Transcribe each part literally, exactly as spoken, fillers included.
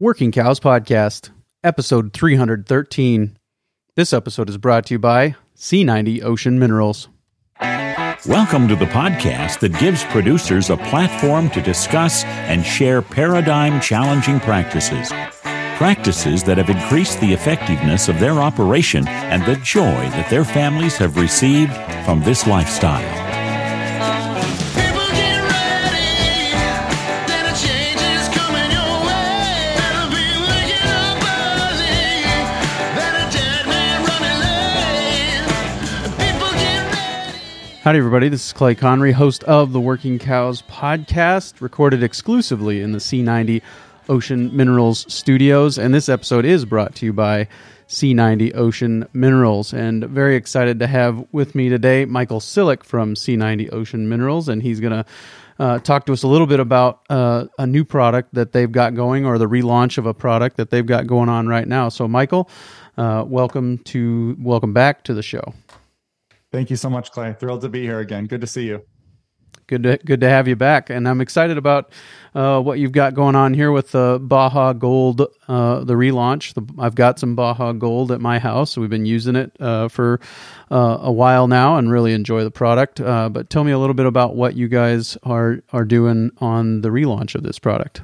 Working Cows Podcast, episode three hundred thirteen. This episode is brought to you by Sea ninety Ocean Minerals. Welcome to the podcast that gives producers a platform to discuss and share paradigm-challenging practices. Practices that have increased the effectiveness of their operation and the joy that their families have received from this lifestyle. Howdy, everybody. This is Clay Conry, host of the Working Cows Podcast, recorded exclusively in the Sea ninety Ocean Minerals studios. And this episode is brought to you by Sea ninety Ocean Minerals. And very excited to have with me today Michael Sileck from Sea ninety Ocean Minerals. And he's going to uh, talk to us a little bit about uh, a new product that they've got going, or the relaunch of a product that they've got going on right now. So, Michael, uh, welcome to welcome back to the show. Thank you so much, Clay. Thrilled to be here again. Good to see you. Good to, good to have you back. And I'm excited about uh, what you've got going on here with the Baja Gold, uh, the relaunch. The, I've got some Baja Gold at my house. So we've been using it uh, for uh, a while now and really enjoy the product. Uh, but tell me a little bit about what you guys are, are doing on the relaunch of this product.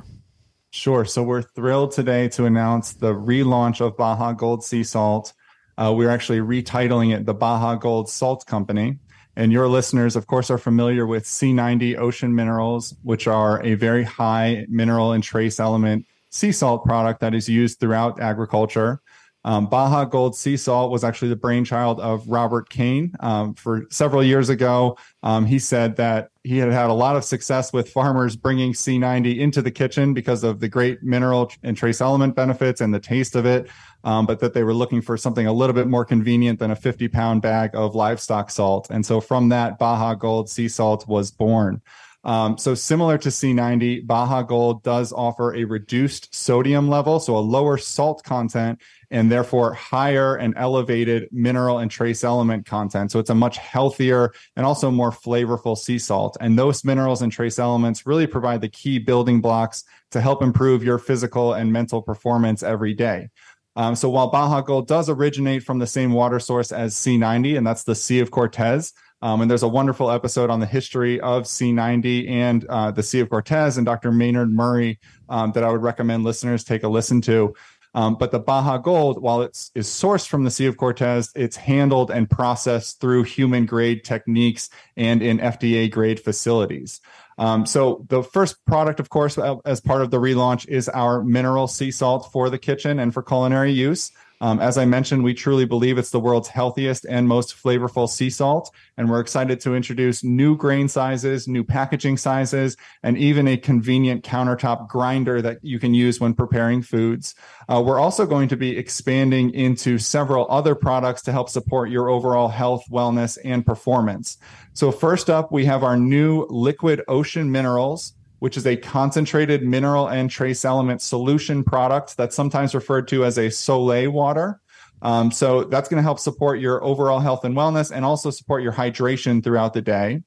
Sure. So we're thrilled today to announce the relaunch of Baja Gold Sea Salt. Uh, we're actually retitling it the Baja Gold Salt Company. And your listeners, of course, are familiar with Sea ninety Ocean Minerals, which are a very high mineral and trace element sea salt product that is used throughout agriculture. Um, Baja Gold Sea Salt was actually the brainchild of Robert Cain. Um, for several years ago, um, he said that he had had a lot of success with farmers bringing Sea ninety into the kitchen because of the great mineral and trace element benefits and the taste of it, um, but that they were looking for something a little bit more convenient than a fifty-pound bag of livestock salt. And so from that, Baja Gold Sea Salt was born. Um, so similar to Sea ninety, Baja Gold does offer a reduced sodium level, so a lower salt content, and therefore higher and elevated mineral and trace element content. So it's a much healthier and also more flavorful sea salt. And those minerals and trace elements really provide the key building blocks to help improve your physical and mental performance every day. Um, so while Baja Gold does originate from the same water source as Sea ninety, and that's the Sea of Cortez, Um, and there's a wonderful episode on the history of Sea ninety and uh, the Sea of Cortez and Doctor Maynard Murray um, that I would recommend listeners take a listen to. Um, but the Baja Gold, while it's is sourced from the Sea of Cortez, it's handled and processed through human grade techniques and in F D A grade facilities. Um, so the first product, of course, as part of the relaunch is our mineral sea salt for the kitchen and for culinary use. Um, as I mentioned, we truly believe it's the world's healthiest and most flavorful sea salt, and we're excited to introduce new grain sizes, new packaging sizes, and even a convenient countertop grinder that you can use when preparing foods. Uh, we're also going to be expanding into several other products to help support your overall health, wellness, and performance. So first up, we have our new Liquid Ocean Minerals, which is a concentrated mineral and trace element solution product that's sometimes referred to as a Soleil water. Um, so that's going to help support your overall health and wellness and also support your hydration throughout the day.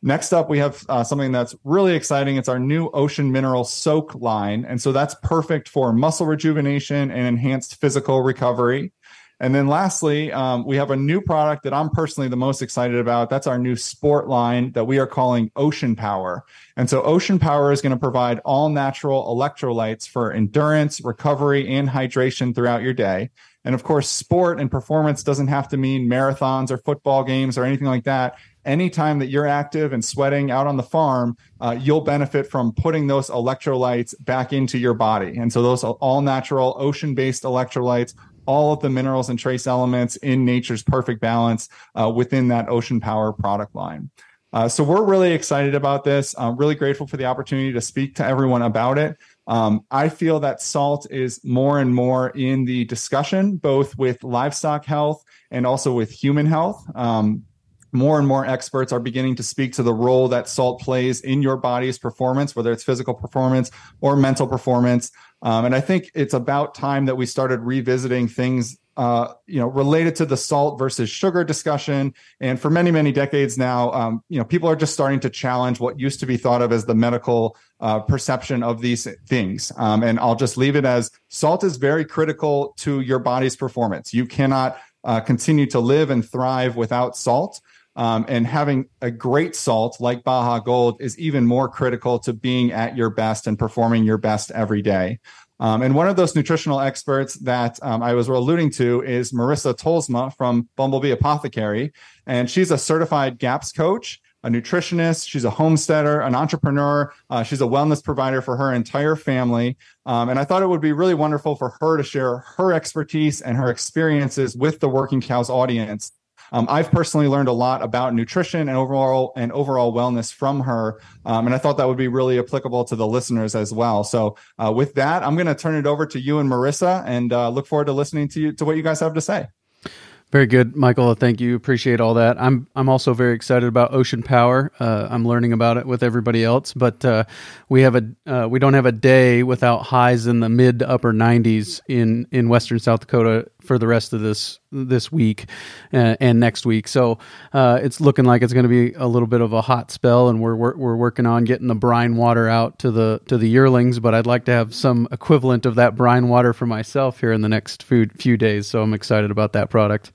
Next up, we have uh, something that's really exciting. It's our new Ocean Mineral Soak line. And so that's perfect for muscle rejuvenation and enhanced physical recovery. And then lastly, um, we have a new product that I'm personally the most excited about. That's our new sport line that we are calling Ocean Power. And so Ocean Power is going to provide all natural electrolytes for endurance, recovery, and hydration throughout your day. And of course, sport and performance doesn't have to mean marathons or football games or anything like that. Anytime that you're active and sweating out on the farm, uh, you'll benefit from putting those electrolytes back into your body. And so those all natural ocean-based electrolytes, all of the minerals and trace elements in nature's perfect balance uh, within that Ocean Power product line. Uh, so we're really excited about this. I'm really grateful for the opportunity to speak to everyone about it. Um, I feel that salt is more and more in the discussion, both with livestock health and also with human health. Um, More and more experts are beginning to speak to the role that salt plays in your body's performance, whether it's physical performance or mental performance. Um, and I think it's about time that we started revisiting things, uh, you know, related to the salt versus sugar discussion. And for many, many decades now, um, you know, people are just starting to challenge what used to be thought of as the medical uh, perception of these things. Um, and I'll just leave it as salt is very critical to your body's performance. You cannot uh, continue to live and thrive without salt. Um, and having a great salt like Baja Gold is even more critical to being at your best and performing your best every day. Um, and one of those nutritional experts that um, I was alluding to is Marisa Tolsma from Bumblebee Apothecary. And she's a certified GAPS coach, a nutritionist. She's a homesteader, an entrepreneur. Uh, she's a wellness provider for her entire family. Um, and I thought it would be really wonderful for her to share her expertise and her experiences with the Working Cows audience. Um, I've personally learned a lot about nutrition and overall and overall wellness from her, um, and I thought that would be really applicable to the listeners as well. So uh, with that, I'm going to turn it over to you and Marisa, and uh, look forward to listening to you to what you guys have to say. Very good, Michael. Thank you. Appreciate all that. I'm I'm also very excited about Ocean Power. Uh, I'm learning about it with everybody else, but uh, we have a uh, we don't have a day without highs in the mid to upper nineties in, in Western South Dakota for the rest of this this week and, and next week. So uh, it's looking like it's going to be a little bit of a hot spell, and we're, we're we're working on getting the brine water out to the to the yearlings. But I'd like to have some equivalent of that brine water for myself here in the next few few days. So I'm excited about that product.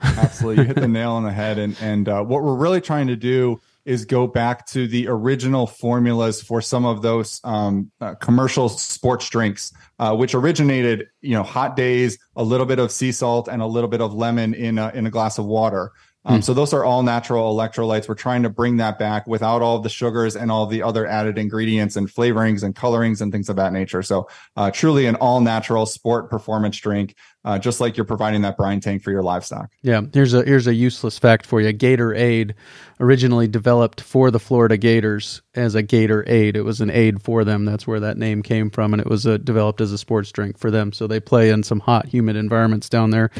Absolutely. You hit the nail on the head. And, and uh, what we're really trying to do is go back to the original formulas for some of those um, uh, commercial sports drinks, uh, which originated, you know, hot days, a little bit of sea salt and a little bit of lemon in a, in a glass of water. Um, mm. So those are all natural electrolytes. We're trying to bring that back without all of the sugars and all the other added ingredients and flavorings and colorings and things of that nature. So uh, truly an all natural sport performance drink. Uh, just like you're providing that brine tank for your livestock. Yeah, here's a here's a useless fact for you. Gatorade, originally developed for the Florida Gators as a Gatorade. It was an aid for them. That's where that name came from, and it was uh, developed as a sports drink for them. So they play in some hot, humid environments down there,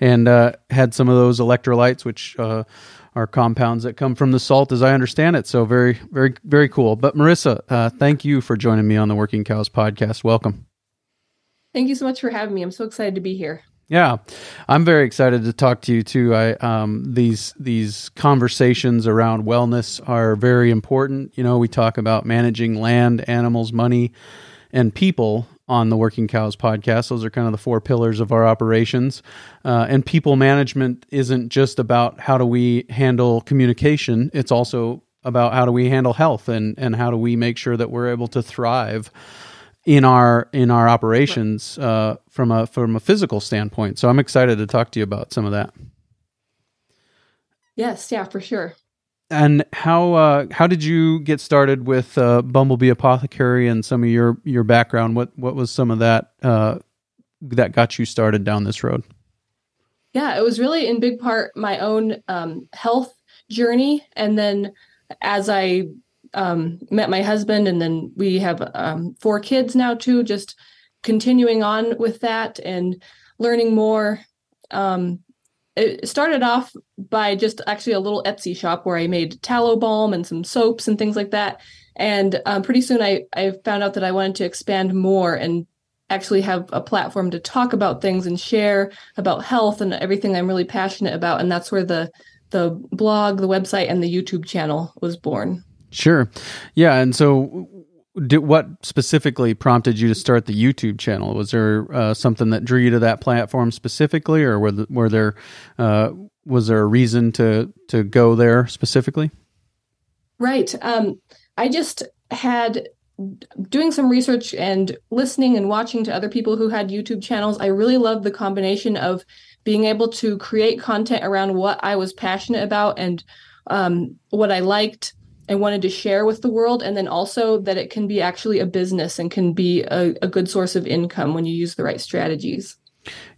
and uh, had some of those electrolytes, which uh, are compounds that come from the salt, as I understand it. So very, very, very cool. But Marisa, uh, thank you for joining me on the Working Cows podcast. Welcome. Thank you so much for having me. I'm so excited to be here. Yeah, I'm very excited to talk to you too. I um, these these conversations around wellness are very important. You know, we talk about managing land, animals, money, and people on the Working Cows podcast. Those are kind of the four pillars of our operations. Uh, and people management isn't just about how do we handle communication. It's also about how do we handle health and and how do we make sure that we're able to thrive in our in our operations uh, from a from a physical standpoint. So I'm excited to talk to you about some of that. Yes, yeah, for sure. And how uh, how did you get started with uh, Bumblebee Apothecary and some of your your background? What what was some of that uh, that got you started down this road? Yeah, it was really in big part my own um, health journey, and then as I Um, met my husband, and then we have um, four kids now too, just continuing on with that and learning more. Um, it started off by just actually a little Etsy shop where I made tallow balm and some soaps and things like that. And um, pretty soon I, I found out that I wanted to expand more and actually have a platform to talk about things and share about health and everything I'm really passionate about. And that's where the the blog, the website, and the YouTube channel was born. Sure. Yeah. And so do, what specifically prompted you to start the YouTube channel? Was there uh, something that drew you to that platform specifically, or were, the, were there, uh, was there a reason to, to go there specifically? Right. Um, I just had doing some research and listening and watching to other people who had YouTube channels. I really loved the combination of being able to create content around what I was passionate about and um, what I liked and wanted to share with the world, and then also that it can be actually a business and can be a, a good source of income when you use the right strategies.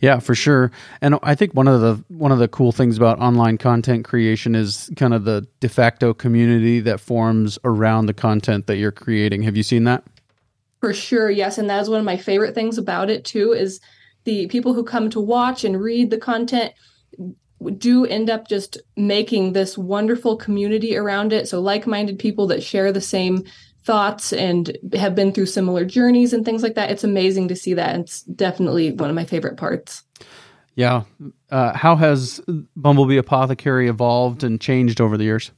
Yeah, for sure. And I think one of the one of the cool things about online content creation is kind of the de facto community that forms around the content that you're creating. Have you seen that? For sure, yes. And that is one of my favorite things about it too, is the people who come to watch and read the content do end up just making this wonderful community around it. So like-minded people that share the same thoughts and have been through similar journeys and things like that. It's amazing to see that. It's definitely one of my favorite parts. Yeah. Uh, how has Bumblebee Apothecary evolved and changed over the years?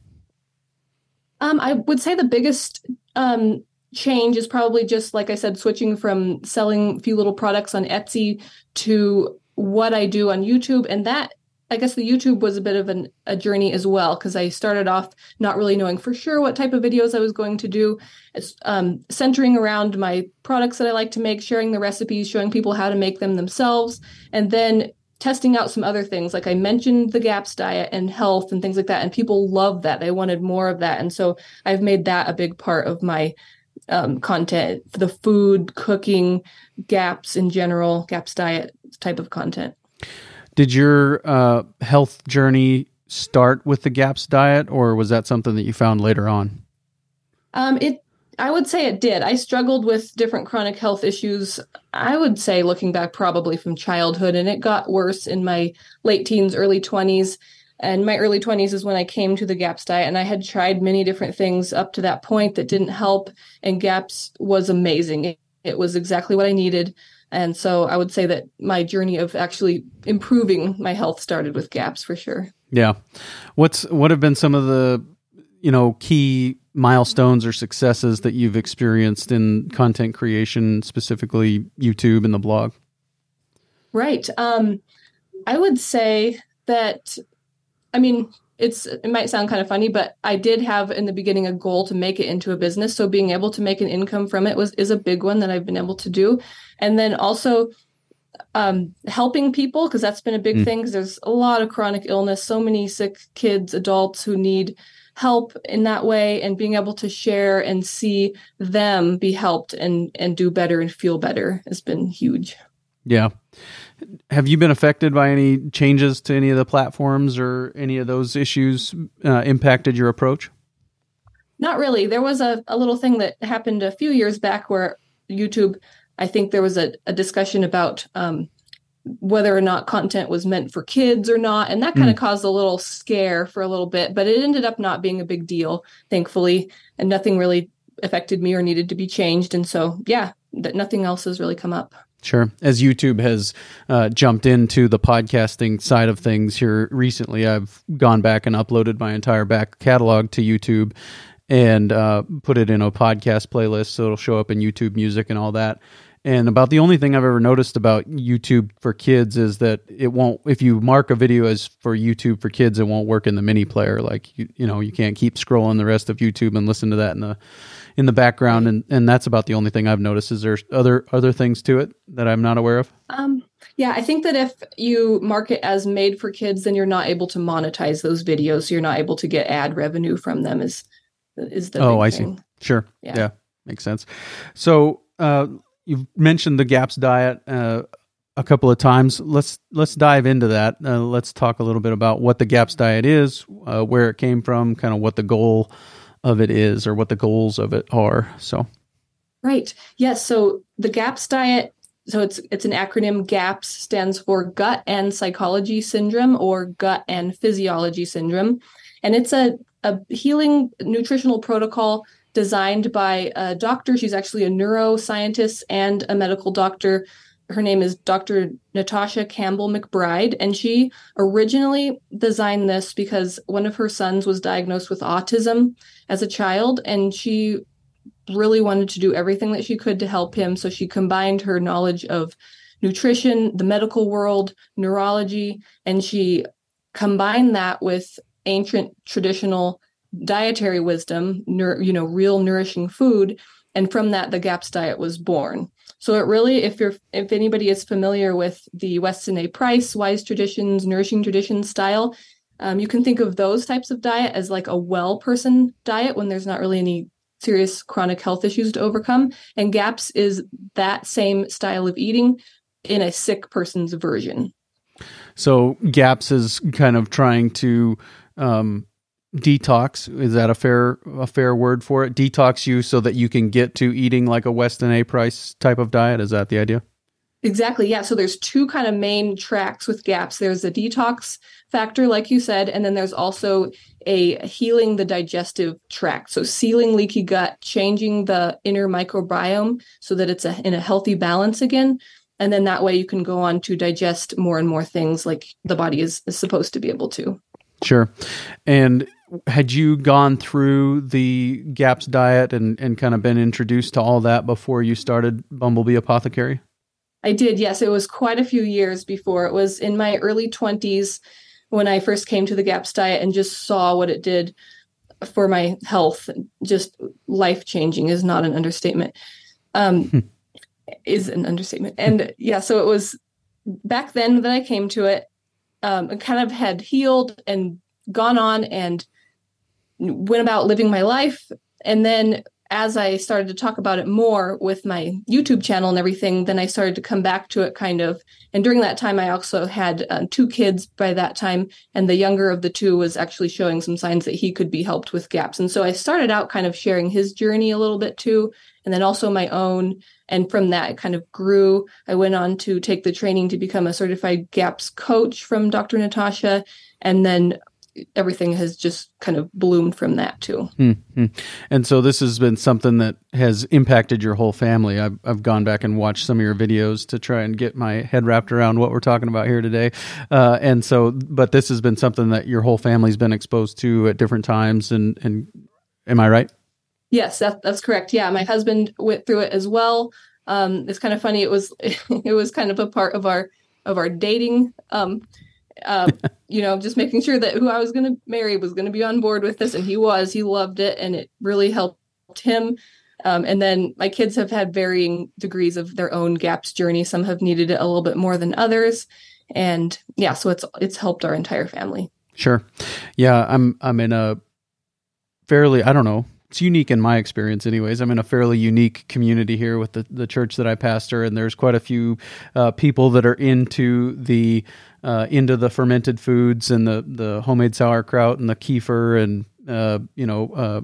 Um, I would say the biggest um, change is probably just, like I said, switching from selling a few little products on Etsy to what I do on YouTube. And that, I guess the YouTube was a bit of an, a journey as well, because I started off not really knowing for sure what type of videos I was going to do. It's um, centering around my products that I like to make, sharing the recipes, showing people how to make them themselves, and then testing out some other things. Like I mentioned the GAPS diet and health and things like that, and people loved that. They wanted more of that. And so I've made that a big part of my um, content, the food, cooking, GAPS in general, GAPS diet type of content. Did your uh, health journey start with the GAPS diet, or was that something that you found later on? Um, it, I would say it did. I struggled with different chronic health issues, I would say, looking back, probably from childhood, and it got worse in my late teens, early twenties. And my early twenties is when I came to the GAPS diet, and I had tried many different things up to that point that didn't help, and GAPS was amazing. It, it was exactly what I needed. And so I would say that my journey of actually improving my health started with GAPS for sure. Yeah. What's, what have been some of the, you know, key milestones or successes that you've experienced in content creation, specifically YouTube and the blog? Right. Um, I would say that, I mean, It's, it might sound kind of funny, but I did have in the beginning a goal to make it into a business. So being able to make an income from it was is a big one that I've been able to do. And then also um, helping people, because that's been a big mm. thing, because there's a lot of chronic illness, so many sick kids, adults who need help in that way, and being able to share and see them be helped and, and do better and feel better has been huge. Yeah. Have you been affected by any changes to any of the platforms, or any of those issues uh, impacted your approach? Not really. There was a, a little thing that happened a few years back where YouTube, I think there was a, a discussion about um, whether or not content was meant for kids or not. And that kind of mm. caused a little scare for a little bit, but it ended up not being a big deal, thankfully, and nothing really affected me or needed to be changed. And so, yeah, that nothing else has really come up. Sure. As YouTube has uh, jumped into the podcasting side of things here recently, I've gone back and uploaded my entire back catalog to YouTube and uh, put it in a podcast playlist, so it'll show up in YouTube Music and all that. And about the only thing I've ever noticed about YouTube for kids is that it won't, if you mark a video as for YouTube for kids, it won't work in the mini player. Like, you, you know, you can't keep scrolling the rest of YouTube and listen to that in the, in the background. And, and that's about the only thing I've noticed. Is there other, other things to it that I'm not aware of? Um, yeah, I think that if you mark it as made for kids, then you're not able to monetize those videos. So you're not able to get ad revenue from them is, is the Oh, I thing. see. Sure. Yeah. yeah. Makes sense. So, uh, you've mentioned the GAPS diet uh, a couple of times. Let's let's dive into that. Uh, let's talk a little bit about what the GAPS diet is, uh, where it came from, kind of what the goal of it is, or what the goals of it are. So, right, yes. So the GAPS diet. So it's it's an acronym. GAPS stands for Gut and Psychology Syndrome, or Gut and Physiology Syndrome, and it's a a healing nutritional protocol designed by a doctor. She's actually a neuroscientist and a medical doctor. Her name is Doctor Natasha Campbell McBride, and she originally designed this because one of her sons was diagnosed with autism as a child, and she really wanted to do everything that she could to help him. So she combined her knowledge of nutrition, the medical world, neurology, and she combined that with ancient traditional dietary wisdom, nur- you know, real nourishing food. And from that, the GAPS diet was born. So it really, if you're, if anybody is familiar with the Weston A. Price, Wise Traditions, Nourishing Traditions style, um, you can think of those types of diet as like a well person diet when there's not really any serious chronic health issues to overcome. And GAPS is that same style of eating in a sick person's version. So GAPS is kind of trying to, um, detox, is that a fair a fair word for it? Detox you so that you can get to eating like a Weston A. Price type of diet? Is that the idea? Exactly. Yeah. So there's two kind of main tracks with GAPS. There's a detox factor, like you said, and then there's also a healing the digestive tract. So sealing leaky gut, changing the inner microbiome so that it's a, in a healthy balance again. And then that way you can go on to digest more and more things like the body is, is supposed to be able to. Sure. And had you gone through the GAPS diet and, and kind of been introduced to all that before you started Bumblebee Apothecary? I did, yes. It was quite a few years before. It was in my early twenties when I first came to the GAPS diet and just saw what it did for my health. Just life-changing is not an understatement. Um, is an understatement. And yeah, so it was back then that I came to it. Um, I kind of had healed and gone on and went about living my life. And then as I started to talk about it more with my YouTube channel and everything, then I started to come back to it kind of. And during that time, I also had uh, two kids by that time. And the younger of the two was actually showing some signs that he could be helped with GAPS. And so I started out kind of sharing his journey a little bit too, and then also my own. And from that, it kind of grew. I went on to take the training to become a certified GAPS coach from Doctor Natasha. And then everything has just kind of bloomed from that too. Mm-hmm. And so this has been something that has impacted your whole family. I've, I've gone back and watched some of your videos to try and get my head wrapped around what we're talking about here today. Uh, and so, but this has been something that your whole family's been exposed to at different times. And, and am I right? Yes, that, that's correct. Yeah. My husband went through it as well. Um, it's kind of funny. It was, it was kind of a part of our, of our dating, um, Uh, you know, just making sure that who I was going to marry was going to be on board with this. And he was, he loved it. And it really helped him. Um, and then my kids have had varying degrees of their own GAPS journey. Some have needed it a little bit more than others. And yeah, so it's, it's helped our entire family. Sure. Yeah. I'm, I'm in a fairly, I don't know, it's unique in my experience anyways. I'm in a fairly unique community here with the, the church that I pastor, and there's quite a few uh, people that are into the uh, into the fermented foods and the, the homemade sauerkraut and the kefir and, uh, you know, uh,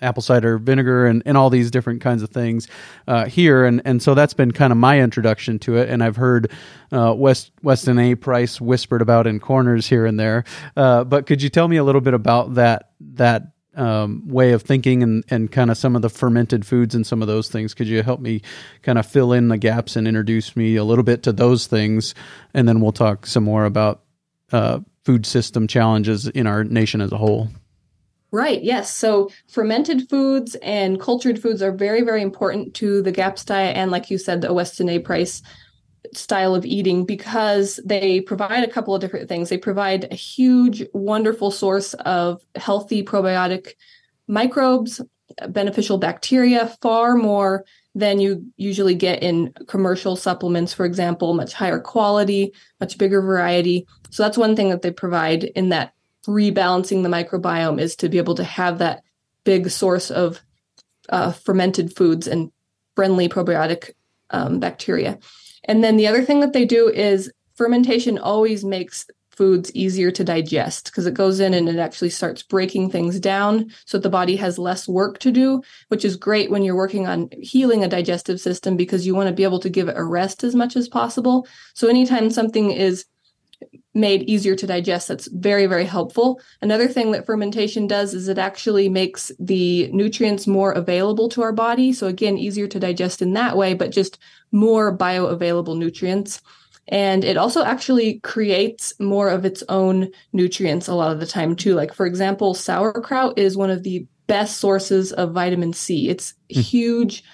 apple cider vinegar and, and all these different kinds of things uh, here. And and so that's been kind of my introduction to it. And I've heard uh, West, Weston A. Price whispered about in corners here and there. Uh, but could you tell me a little bit about that that Um, way of thinking and, and kind of some of the fermented foods and some of those things? Could you help me kind of fill in the gaps and introduce me a little bit to those things? And then we'll talk some more about uh, food system challenges in our nation as a whole. Right. Yes. So fermented foods and cultured foods are very, very important to the GAPS diet. And like you said, the Weston A. Price style of eating, because they provide a couple of different things. They provide a huge, wonderful source of healthy probiotic microbes, beneficial bacteria, far more than you usually get in commercial supplements, for example, much higher quality, much bigger variety. So that's one thing that they provide in that rebalancing the microbiome, is to be able to have that big source of uh, fermented foods and friendly probiotic um, bacteria. And then the other thing that they do is fermentation always makes foods easier to digest, because it goes in and it actually starts breaking things down so that the body has less work to do, which is great when you're working on healing a digestive system, because you want to be able to give it a rest as much as possible. So anytime something is made easier to digest, that's very, very helpful. Another thing that fermentation does is it actually makes the nutrients more available to our body. So again, easier to digest in that way, but just more bioavailable nutrients. And it also actually creates more of its own nutrients a lot of the time too. Like for example, sauerkraut is one of the best sources of vitamin C. It's mm. huge.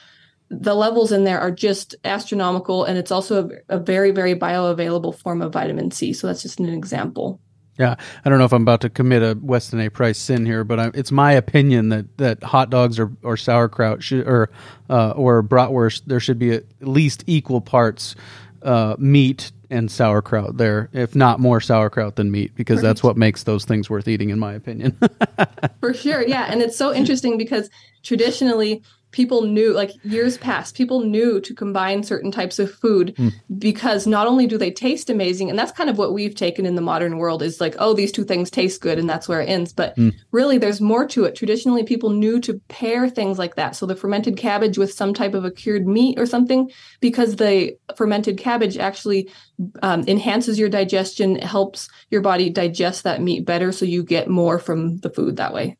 The levels in there are just astronomical, and it's also a, a very, very bioavailable form of vitamin C. So that's just an example. Yeah. I don't know if I'm about to commit a Weston A. Price sin here, but I, it's my opinion that, that hot dogs or, or sauerkraut should, or, uh, or bratwurst, there should be at least equal parts uh, meat and sauerkraut there, if not more sauerkraut than meat, because right. that's what makes those things worth eating, in my opinion. For sure. Yeah. And it's so interesting because traditionally people knew, like years past, people knew to combine certain types of food mm. because not only do they taste amazing, and that's kind of what we've taken in the modern world is like, oh, these two things taste good and that's where it ends. But mm. really there's more to it. Traditionally, people knew to pair things like that. So the fermented cabbage with some type of a cured meat or something, because the fermented cabbage actually um, enhances your digestion, helps your body digest that meat better. So you get more from the food that way.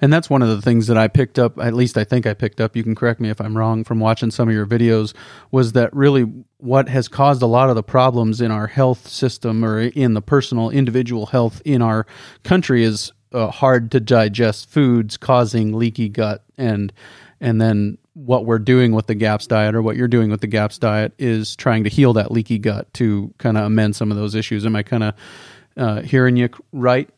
And that's one of the things that I picked up, at least I think I picked up, you can correct me if I'm wrong, from watching some of your videos, was that really what has caused a lot of the problems in our health system or in the personal individual health in our country is uh, hard to digest foods causing leaky gut. And, and then what we're doing with the GAPS diet, or what you're doing with the GAPS diet, is trying to heal that leaky gut to kind of amend some of those issues. Am I kind of uh, hearing you right?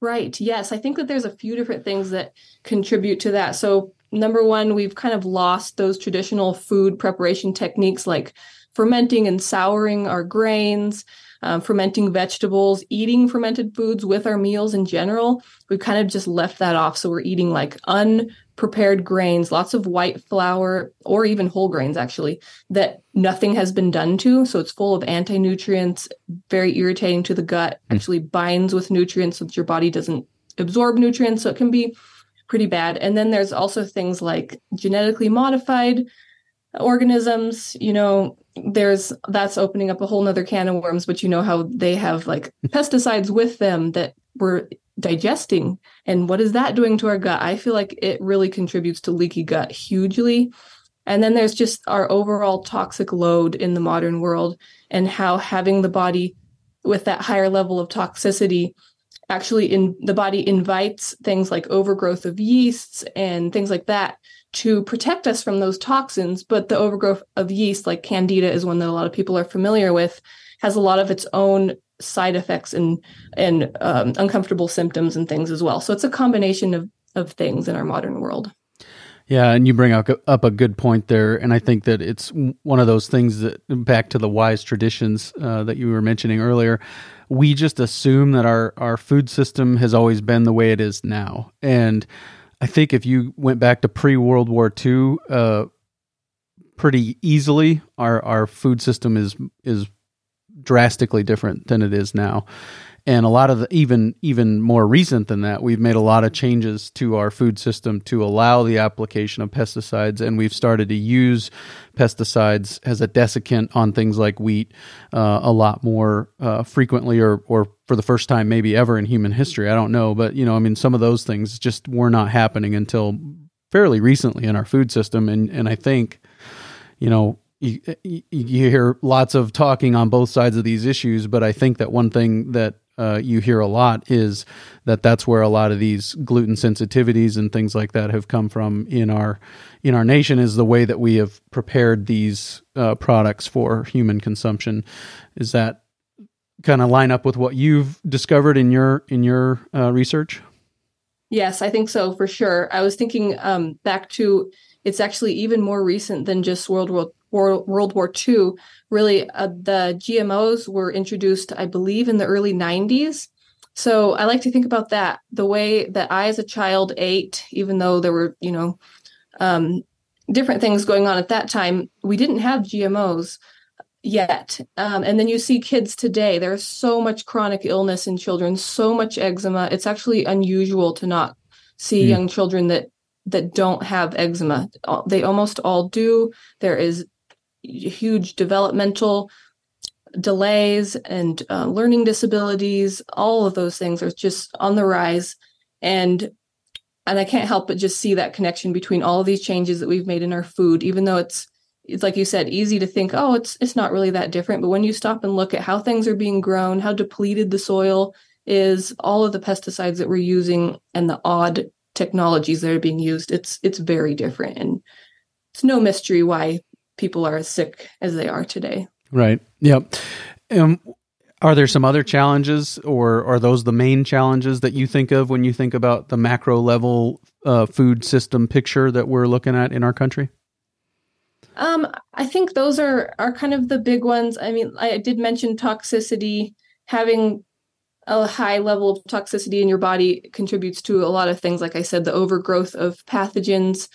Right. Yes. I think that there's a few different things that contribute to that. So number one, we've kind of lost those traditional food preparation techniques like fermenting and souring our grains, um, fermenting vegetables, eating fermented foods with our meals in general. We've kind of just left that off. So we're eating like unprepared grains, lots of white flour, or even whole grains, actually, that nothing has been done to. So it's full of anti-nutrients, very irritating to the gut, actually binds with nutrients so that your body doesn't absorb nutrients. So it can be pretty bad. And then there's also things like genetically modified organisms. You know, there's, that's opening up a whole nother can of worms, but you know how they have like pesticides with them that we're digesting. And what is that doing to our gut? I feel like it really contributes to leaky gut hugely. And then there's just our overall toxic load in the modern world, and how having the body with that higher level of toxicity actually in the body invites things like overgrowth of yeasts and things like that to protect us from those toxins. But the overgrowth of yeast, like candida is one that a lot of people are familiar with, has a lot of its own side effects and and um, uncomfortable symptoms and things as well. So it's a combination of of things in our modern world. Yeah, and you bring up, up a good point there, and I think that it's one of those things that, back to the wise traditions uh, that you were mentioning earlier, we just assume that our, our food system has always been the way it is now. And I think if you went back to pre-World War Two, uh, pretty easily, our, our food system is is drastically different than it is now. And a lot of the, even even more recent than that, we've made a lot of changes to our food system to allow the application of pesticides, and we've started to use pesticides as a desiccant on things like wheat uh, a lot more uh, frequently, or or for the first time maybe ever in human history. I don't know, but you know, I mean, some of those things just were not happening until fairly recently in our food system, and and I think, you know. You, you hear lots of talking on both sides of these issues, but I think that one thing that uh, you hear a lot is that that's where a lot of these gluten sensitivities and things like that have come from in our in our nation, is the way that we have prepared these uh, products for human consumption. Is that kind of line up with what you've discovered in your in your uh, research? Yes, I think so, for sure. I was thinking um, back to, it's actually even more recent than just World War. World War Two, really, uh, the G M Os were introduced, I believe, in the early nineties. So I like to think about that. The way that I, as a child, ate, even though there were, you know, um, different things going on at that time, we didn't have G M Os yet. Um, and then you see kids today, there's so much chronic illness in children, so much eczema. It's actually unusual to not see mm. young children that, that don't have eczema. They almost all do. There is huge developmental delays and uh, learning disabilities. All of those things are just on the rise. And and I can't help but just see that connection between all of these changes that we've made in our food, even though it's, it's like you said, easy to think, oh, it's it's not really that different. But when you stop and look at how things are being grown, how depleted the soil is, all of the pesticides that we're using and the odd technologies that are being used, it's it's very different. And it's no mystery why people are as sick as they are today. Right. Yep. Um, are there some other challenges, or are those the main challenges that you think of when you think about the macro level uh, food system picture that we're looking at in our country? Um, I think those are, are kind of the big ones. I mean, I did mention toxicity. Having a high level of toxicity in your body contributes to a lot of things. Like I said, the overgrowth of pathogens,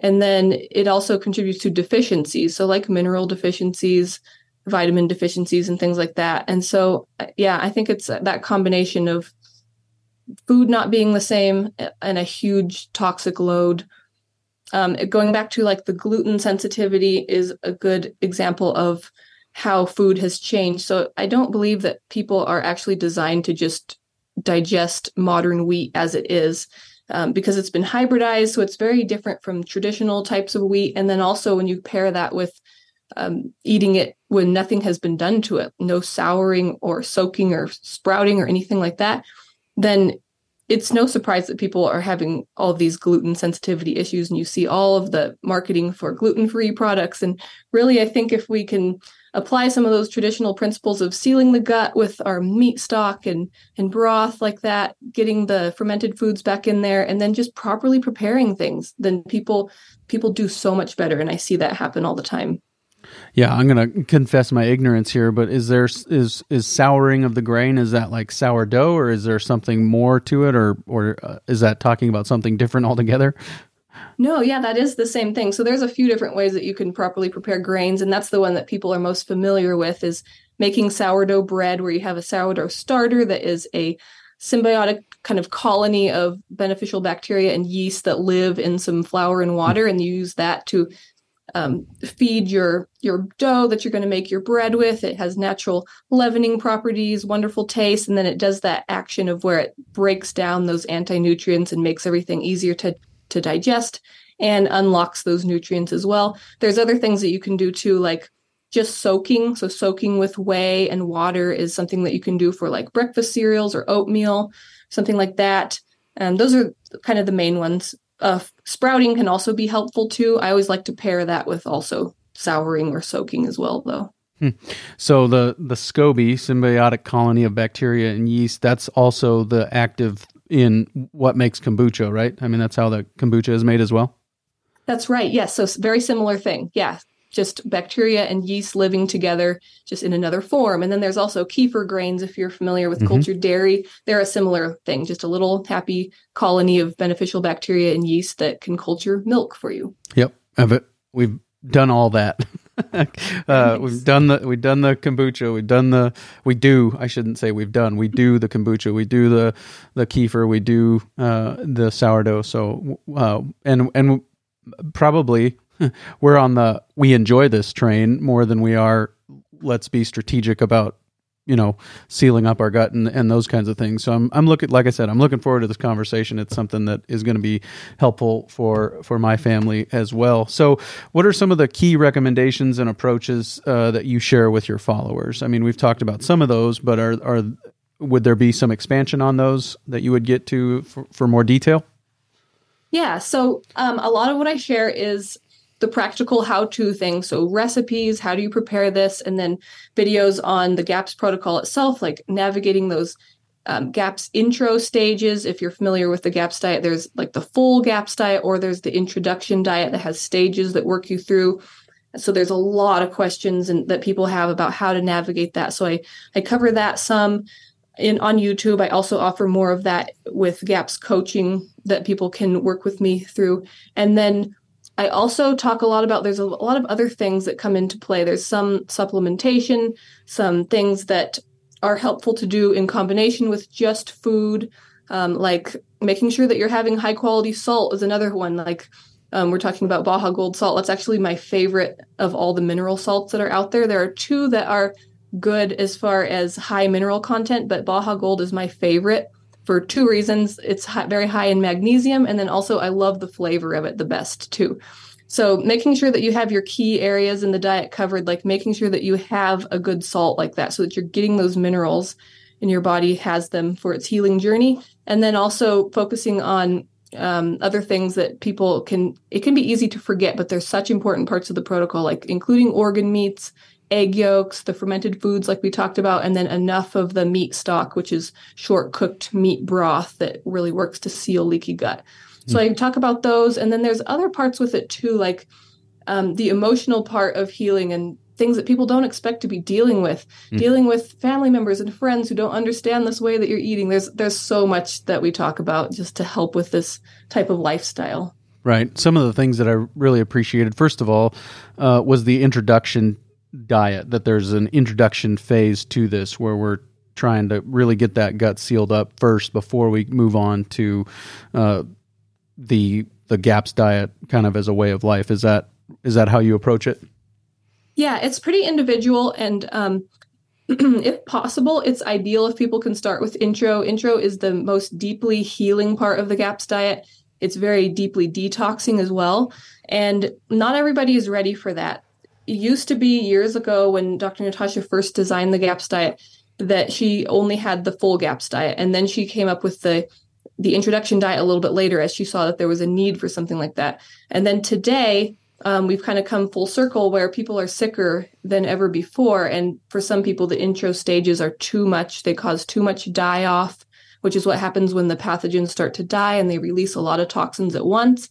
And then it also contributes to deficiencies. So like mineral deficiencies, vitamin deficiencies, and things like that. And so, yeah, I think it's that combination of food not being the same and a huge toxic load. Um, going back to like the gluten sensitivity is a good example of how food has changed. So I don't believe that people are actually designed to just digest modern wheat as it is, um, because it's been hybridized. So it's very different from traditional types of wheat. And then also when you pair that with um, eating it when nothing has been done to it, no souring or soaking or sprouting or anything like that, then it's no surprise that people are having all these gluten sensitivity issues, and you see all of the marketing for gluten-free products. And really, I think if we can apply some of those traditional principles of sealing the gut with our meat stock and, and broth like that, getting the fermented foods back in there, and then just properly preparing things, then people people do so much better. And I see that happen all the time. Yeah, I'm going to confess my ignorance here, but is there is is souring of the grain, is that like sourdough, or is there something more to it, or or uh, is that talking about something different altogether? No, yeah, that is the same thing. So there's a few different ways that you can properly prepare grains, and that's the one that people are most familiar with, is making sourdough bread, where you have a sourdough starter that is a symbiotic kind of colony of beneficial bacteria and yeast that live in some flour and water, and you use that to Um, feed your your dough that you're going to make your bread with. It has natural leavening properties, wonderful taste, and then it does that action of where it breaks down those anti-nutrients and makes everything easier to, to digest and unlocks those nutrients as well. There's other things that you can do too, like just soaking. So soaking with whey and water is something that you can do for like breakfast cereals or oatmeal, something like that. And um, those are kind of the main ones. Uh, sprouting can also be helpful too. I always like to pair that with also souring or soaking as well, though. Hmm. So the, the SCOBY, symbiotic colony of bacteria and yeast, that's also the active in what makes kombucha, right? I mean, that's how the kombucha is made as well? That's right. Yes. Yeah, so very similar thing. Yeah. Just bacteria and yeast living together, just in another form. And then there's also kefir grains, if you're familiar with mm-hmm. cultured dairy. They're a similar thing, just a little happy colony of beneficial bacteria and yeast that can culture milk for you. Yep. We've done all that. uh, nice. We've done the, we've done the kombucha. We've done the, we do, I shouldn't say we've done, we do the kombucha. We do the, the kefir. We do uh, the sourdough. So, uh, and, and probably... We're on the, we enjoy this train more than we are, let's be strategic about, you know, sealing up our gut and, and those kinds of things. So I'm, I'm looking, like I said, I'm looking forward to this conversation. It's something that is going to be helpful for, for my family as well. So what are some of the key recommendations and approaches uh, that you share with your followers? I mean, we've talked about some of those, but are, are, would there be some expansion on those that you would get to for, for more detail? Yeah. So um, a lot of what I share is the practical how-to things. So recipes, how do you prepare this? And then videos on the GAPS protocol itself, like navigating those um, GAPS intro stages. If you're familiar with the GAPS diet, there's like the full GAPS diet, or there's the introduction diet that has stages that work you through. So there's a lot of questions and that people have about how to navigate that. So I, I cover that some in on YouTube. I also offer more of that with GAPS coaching that people can work with me through. And then I also talk a lot about, there's a lot of other things that come into play. There's some supplementation, some things that are helpful to do in combination with just food, um, like making sure that you're having high quality salt is another one. Like um, we're talking about Baja Gold Salt. That's actually my favorite of all the mineral salts that are out there. There are two that are good as far as high mineral content, but Baja Gold is my favorite for two reasons. It's high, very high in magnesium, and then also I love the flavor of it the best too. So making sure that you have your key areas in the diet covered, like making sure that you have a good salt like that so that you're getting those minerals and your body has them for its healing journey. And then also focusing on um, other things that people can, it can be easy to forget, but there's such important parts of the protocol, like including organ meats, egg yolks, the fermented foods like we talked about, and then enough of the meat stock, which is short cooked meat broth that really works to seal leaky gut. So mm. I talk about those. And then there's other parts with it too, like um, the emotional part of healing and things that people don't expect to be dealing with, mm. dealing with family members and friends who don't understand this way that you're eating. There's, there's so much that we talk about just to help with this type of lifestyle. Right. Some of the things that I really appreciated, first of all, uh, was the introduction diet, that there's an introduction phase to this where we're trying to really get that gut sealed up first before we move on to uh, the the GAPS diet kind of as a way of life. Is that is that how you approach it? Yeah, it's pretty individual, and um, if possible, it's ideal if people can start with intro. Intro is the most deeply healing part of the GAPS diet. It's very deeply detoxing as well, and not everybody is ready for that. It used to be years ago when Doctor Natasha first designed the GAPS diet that she only had the full GAPS diet, and then she came up with the the introduction diet a little bit later as she saw that there was a need for something like that. And then today, um, we've kind of come full circle where people are sicker than ever before, and for some people, the intro stages are too much. They cause too much die-off, which is what happens when the pathogens start to die and they release a lot of toxins at once.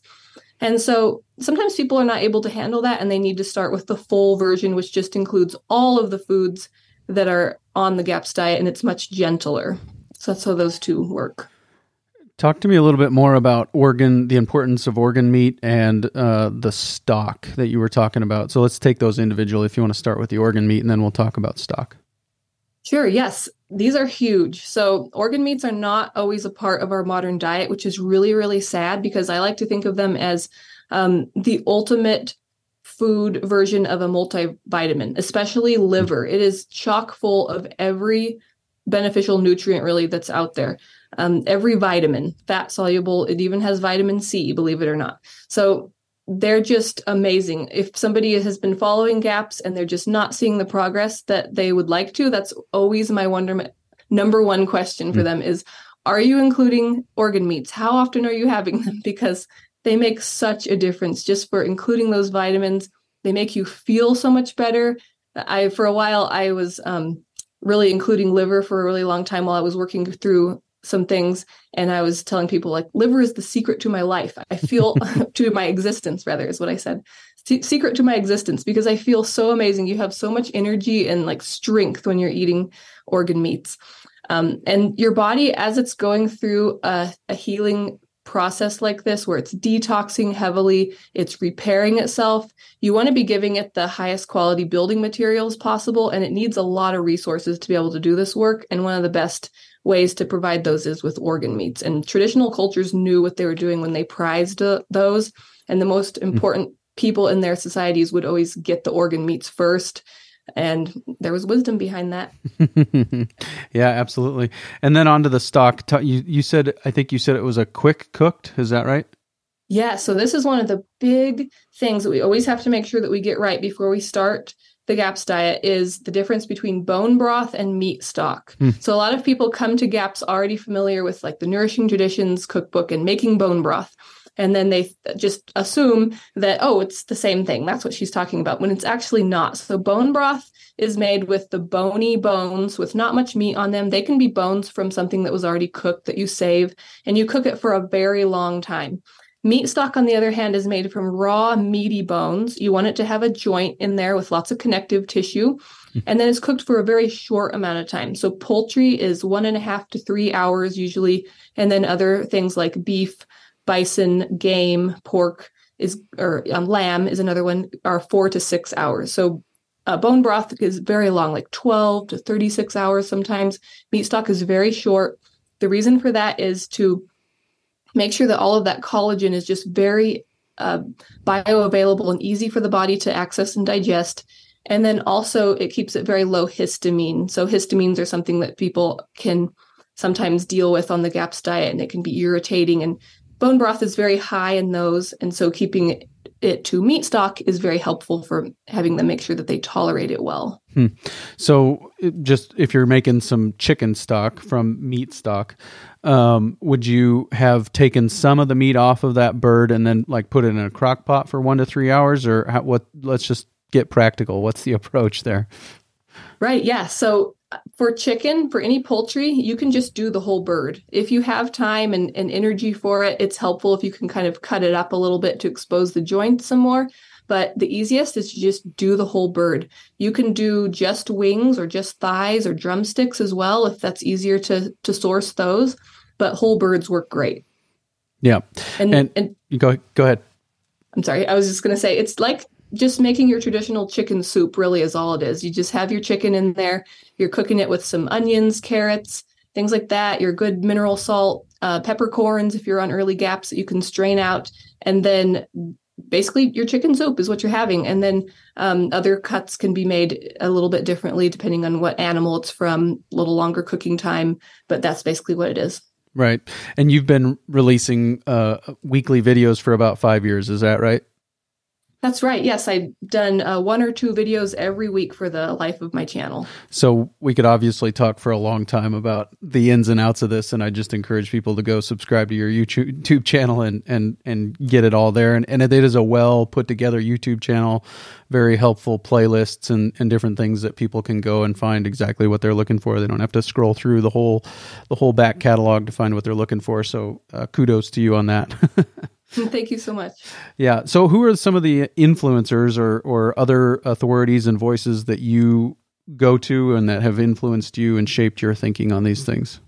And so sometimes people are not able to handle that, and they need to start with the full version, which just includes all of the foods that are on the GAPS diet, and it's much gentler. So that's how those two work. Talk to me a little bit more about organ, the importance of organ meat and uh, the stock that you were talking about. So let's take those individually if you want to start with the organ meat, and then we'll talk about stock. Sure, yes. These are huge. So organ meats are not always a part of our modern diet, which is really, really sad because I like to think of them as um, the ultimate food version of a multivitamin, especially liver. It is chock full of every beneficial nutrient really that's out there. Um, every vitamin, fat soluble, it even has vitamin C, believe it or not. So they're just amazing. If somebody has been following GAPS and they're just not seeing the progress that they would like to, that's always my wonderment. Number one question for mm-hmm. them is, are you including organ meats? How often are you having them? Because they make such a difference just for including those vitamins. They make you feel so much better. I, for a while, I was um, really including liver for a really long time while I was working through some things. And I was telling people like, liver is the secret to my life. I feel to my existence rather is what I said. Se- secret to my existence, because I feel so amazing. You have so much energy and like strength when you're eating organ meats. Um, and your body, as it's going through a, a healing process like this, where it's detoxing heavily, it's repairing itself. You want to be giving it the highest quality building materials possible. And it needs a lot of resources to be able to do this work. And one of the best ways to provide those is with organ meats. And traditional cultures knew what they were doing when they prized uh, those. And the most important mm-hmm. people in their societies would always get the organ meats first. And there was wisdom behind that. Yeah, absolutely. And then onto the stock. You, you said, I think you said it was a quick cooked. Is that right? Yeah. So this is one of the big things that we always have to make sure that we get right before we start the GAPS diet is the difference between bone broth and meat stock. Hmm. So a lot of people come to GAPS already familiar with like the Nourishing Traditions cookbook and making bone broth. And then they th- just assume that, oh, it's the same thing. That's what she's talking about, when it's actually not. So bone broth is made with the bony bones with not much meat on them. They can be bones from something that was already cooked that you save, and you cook it for a very long time. Meat stock, on the other hand, is made from raw, meaty bones. You want it to have a joint in there with lots of connective tissue, and then it's cooked for a very short amount of time. So poultry is one and a half to three hours usually, and then other things like beef, bison, game, pork is, or um, lamb is another one, are four to six hours. So uh, bone broth is very long, like twelve to thirty-six hours sometimes. Meat stock is very short. The reason for that is to make sure that all of that collagen is just very uh, bioavailable and easy for the body to access and digest. And then also it keeps it very low histamine. So histamines are something that people can sometimes deal with on the GAPS diet, and it can be irritating, and bone broth is very high in those, and so keeping it to meat stock is very helpful for having them make sure that they tolerate it well. Hmm. So just if you're making some chicken stock from meat stock, um, would you have taken some of the meat off of that bird and then like put it in a crock pot for one to three hours or how, what? Let's just get practical. What's the approach there? Right. Yeah. So for chicken, for any poultry, you can just do the whole bird. If you have time and, and energy for it, it's helpful if you can kind of cut it up a little bit to expose the joints some more. But the easiest is to just do the whole bird. You can do just wings or just thighs or drumsticks as well, if that's easier to to source those. But whole birds work great. Yeah. And and, and you go go ahead. I'm sorry. I was just going to say, it's like just making your traditional chicken soup really is all it is. You just have your chicken in there. You're cooking it with some onions, carrots, things like that, your good mineral salt, uh, peppercorns, if you're on early gaps that you can strain out. And then basically your chicken soup is what you're having. And then um, other cuts can be made a little bit differently depending on what animal it's from, a little longer cooking time, but that's basically what it is. Right. And you've been releasing uh, weekly videos for about five years. Is that right? That's right. Yes. I've done uh, one or two videos every week for the life of my channel. So we could obviously talk for a long time about the ins and outs of this. And I just encourage people to go subscribe to your YouTube channel and, and, and get it all there. And, and it is a well put together YouTube channel, very helpful playlists and, and different things that people can go and find exactly what they're looking for. They don't have to scroll through the whole, the whole back catalog to find what they're looking for. So uh, kudos to you on that. Thank you so much. Yeah. So who are some of the influencers or, or other authorities and voices that you go to and that have influenced you and shaped your thinking on these things?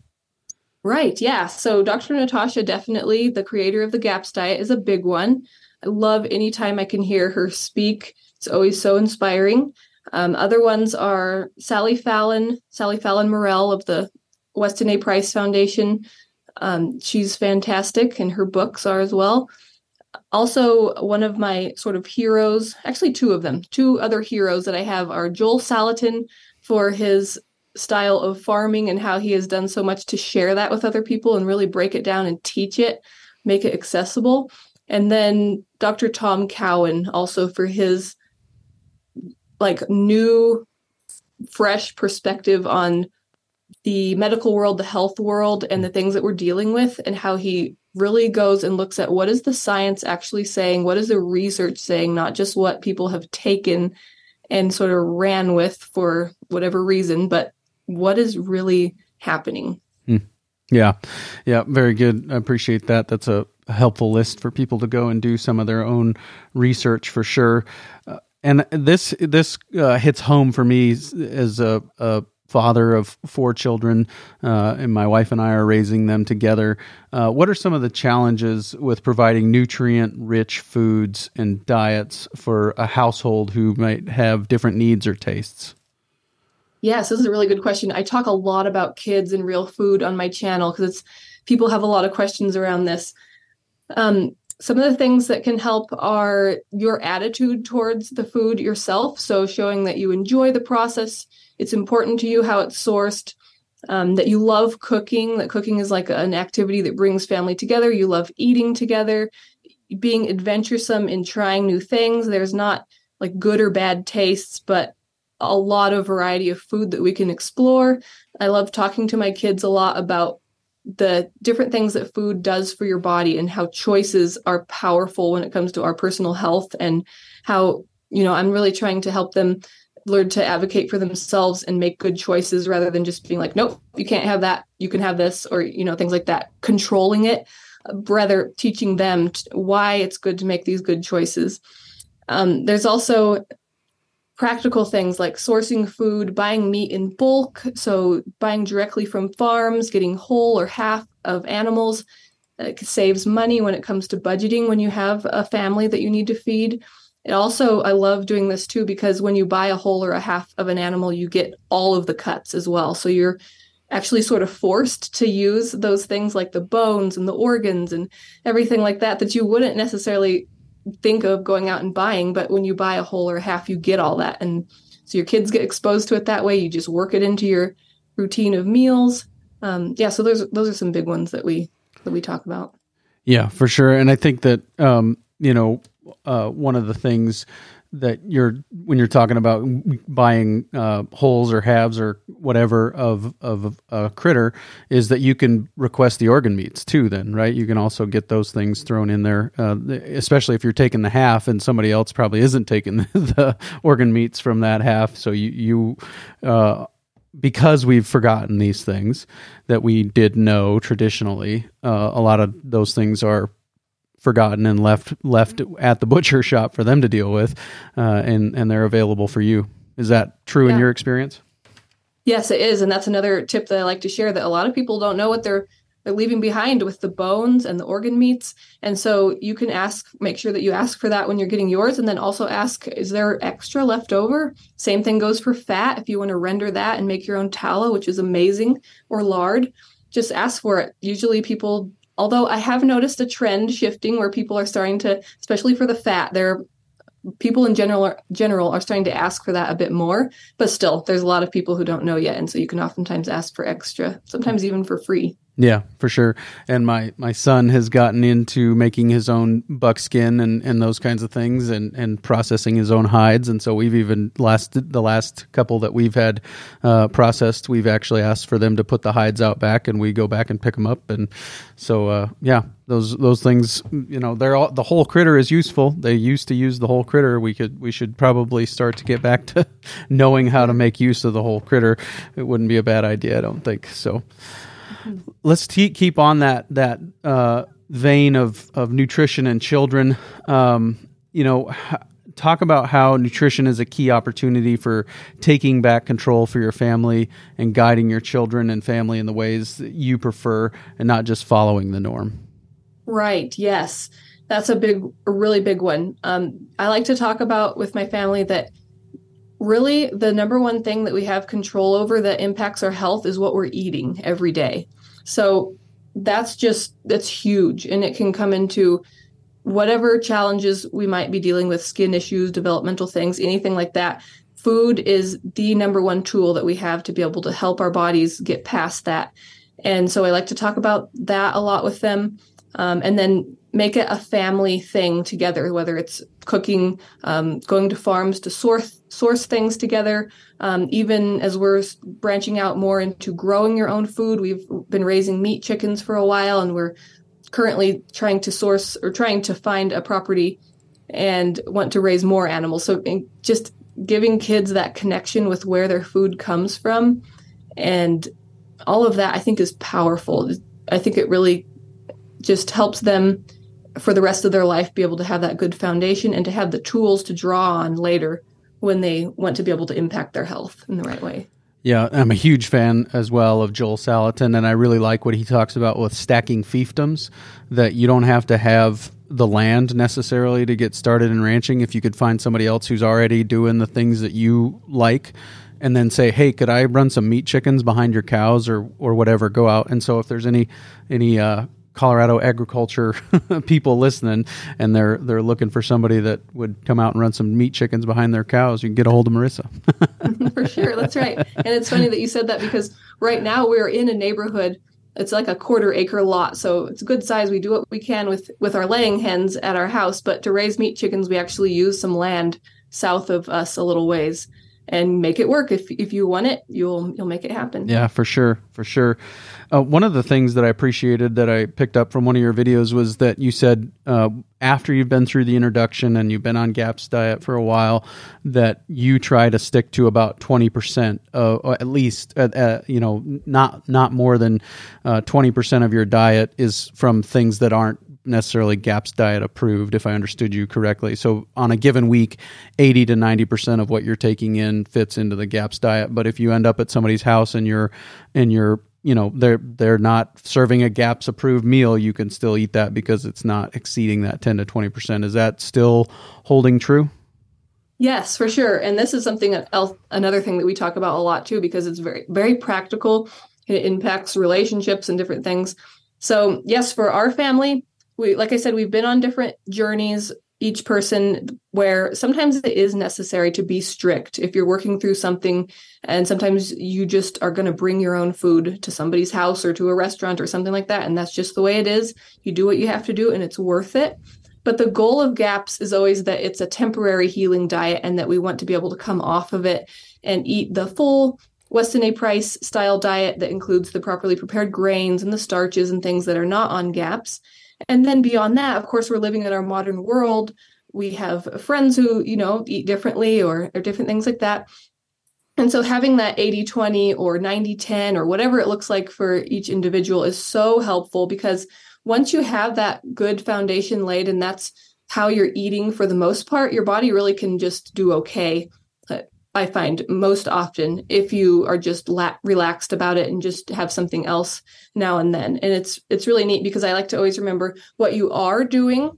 Right. Yeah. So Doctor Natasha, definitely the creator of the GAPS diet, is a big one. I love any time I can hear her speak. It's always so inspiring. Um, other ones are Sally Fallon, Sally Fallon Morrell of the Weston A. Price Foundation. Um, she's fantastic, and her books are as well. Also, one of my sort of heroes, actually two of them, two other heroes that I have are Joel Salatin for his style of farming and how he has done so much to share that with other people and really break it down and teach it, make it accessible. And then Doctor Tom Cowan also for his like new, fresh perspective on the medical world, the health world, and the things that we're dealing with, and how he really goes and looks at what is the science actually saying, what is the research saying, not just what people have taken and sort of ran with for whatever reason, but what is really happening. Mm. Yeah. Yeah. Very good. I appreciate that. That's a helpful list for people to go and do some of their own research for sure. Uh, and this, this uh, hits home for me as a, a father of four children, uh, and my wife and I are raising them together. Uh, what are some of the challenges with providing nutrient-rich foods and diets for a household who might have different needs or tastes? Yes, this is a really good question. I talk a lot about kids and real food on my channel because it's people have a lot of questions around this. Um, Some of the things that can help are your attitude towards the food yourself. So showing that you enjoy the process, it's important to you how it's sourced, um, that you love cooking, that cooking is like an activity that brings family together. You love eating together, being adventuresome in trying new things. There's not like good or bad tastes, but a lot of variety of food that we can explore. I love talking to my kids a lot about the different things that food does for your body and how choices are powerful when it comes to our personal health, and how, you know, I'm really trying to help them learn to advocate for themselves and make good choices rather than just being like, nope, you can't have that. You can have this, or, you know, things like that, controlling it, rather teaching them t- why it's good to make these good choices. Um, there's also practical things like sourcing food, buying meat in bulk, so buying directly from farms, getting whole or half of animals. It saves money when it comes to budgeting when you have a family that you need to feed. It also, I love doing this too, because when you buy a whole or a half of an animal, you get all of the cuts as well. So you're actually sort of forced to use those things like the bones and the organs and everything like that, that you wouldn't necessarily think of going out and buying, but when you buy a whole or a half, you get all that. And so your kids get exposed to it that way. You just work it into your routine of meals. Um, yeah. So those, those are some big ones that we, that we talk about. Yeah, for sure. And I think that, um, you know, uh, one of the things that you're, when you're talking about buying, uh, wholes or halves or whatever of, of a critter, is that you can request the organ meats too then, right? You can also get those things thrown in there, uh, especially if you're taking the half and somebody else probably isn't taking the, the organ meats from that half. So you, you, uh, because we've forgotten these things that we did know traditionally, uh, a lot of those things are forgotten and left left at the butcher shop for them to deal with, uh, and and they're available for you. Is that true yeah. in your experience? Yes, it is, and that's another tip that I like to share, that a lot of people don't know what their they're leaving behind with the bones and the organ meats. And so you can ask, make sure that you ask for that when you're getting yours. And then also ask, is there extra left over? Same thing goes for fat. If you want to render that and make your own tallow, which is amazing, or lard, just ask for it. Usually people, although I have noticed a trend shifting where people are starting to, especially for the fat, they're people in general are, general are starting to ask for that a bit more, but still there's a lot of people who don't know yet. And so you can oftentimes ask for extra, sometimes even for free. Yeah, for sure. And my, my son has gotten into making his own buckskin and, and those kinds of things and, and processing his own hides. And so we've even last the last couple that we've had uh, processed, we've actually asked for them to put the hides out back and we go back and pick them up. And so, uh, yeah, those those things, you know, they're all, the whole critter is useful. They used to use the whole critter. We could we should probably start to get back to knowing how to make use of the whole critter. It wouldn't be a bad idea, I don't think. So. Let's te- keep on that that uh, vein of, of nutrition and children. Um, you know, h- talk about how nutrition is a key opportunity for taking back control for your family and guiding your children and family in the ways that you prefer and not just following the norm. Right. Yes. That's a big, a really big one. Um, I like to talk about with my family that really, the number one thing that we have control over that impacts our health is what we're eating every day. So that's just, that's huge. And it can come into whatever challenges we might be dealing with, skin issues, developmental things, anything like that. Food is the number one tool that we have to be able to help our bodies get past that. And so I like to talk about that a lot with them. Um, and then make it a family thing together, whether it's cooking, um, going to farms to source source things together. Um, even as we're branching out more into growing your own food, we've been raising meat chickens for a while, and we're currently trying to source or trying to find a property and want to raise more animals. So just giving kids that connection with where their food comes from and all of that, I think, is powerful. I think it really just helps them for the rest of their life be able to have that good foundation and to have the tools to draw on later when they want to be able to impact their health in the right way. Yeah, I'm a huge fan as well of Joel Salatin, and I really like what he talks about with stacking fiefdoms, that you don't have to have the land necessarily to get started in ranching. If you could find somebody else who's already doing the things that you like, and then say, hey, could I run some meat chickens behind your cows or or whatever, go out. And so if there's any, any, uh, Colorado agriculture people listening and they're they're looking for somebody that would come out and run some meat chickens behind their cows, you can get a hold of Marisa. For sure. That's right. And it's funny that you said that, because right now we're in a neighborhood. It's like a quarter acre lot. So it's a good size. We do what we can with, with our laying hens at our house. But to raise meat chickens, we actually use some land south of us a little ways and make it work. If if you want it, you'll you'll make it happen. Yeah, for sure. For sure. Uh, one of the things that I appreciated that I picked up from one of your videos was that you said uh, after you've been through the introduction and you've been on GAPS diet for a while, that you try to stick to about twenty percent, uh, or at least, uh, uh, you know, not not more than uh, twenty percent of your diet is from things that aren't necessarily GAPS diet approved, if I understood you correctly. So on a given week, eighty to ninety percent of what you're taking in fits into the GAPS diet. But if you end up at somebody's house and you're and you're you know, they're, they're not serving a GAPS approved meal, you can still eat that because it's not exceeding that ten to twenty percent. Is that still holding true? Yes, for sure. And this is something else, another thing that we talk about a lot too, because it's very, very practical. It impacts relationships and different things. So yes, for our family, we, like I said, we've been on different journeys, each person, where sometimes it is necessary to be strict if you're working through something, and sometimes you just are going to bring your own food to somebody's house or to a restaurant or something like that. And that's just the way it is. You do what you have to do and it's worth it. But the goal of GAPS is always that it's a temporary healing diet and that we want to be able to come off of it and eat the full Weston A. Price style diet that includes the properly prepared grains and the starches and things that are not on GAPS. And then beyond that, of course, we're living in our modern world. We have friends who, you know, eat differently or, or different things like that. And so having that eighty twenty or ninety ten or whatever it looks like for each individual is so helpful, because once you have that good foundation laid and that's how you're eating for the most part, your body really can just do okay. I find most often if you are just la- relaxed about it and just have something else now and then. And it's it's really neat because I like to always remember what you are doing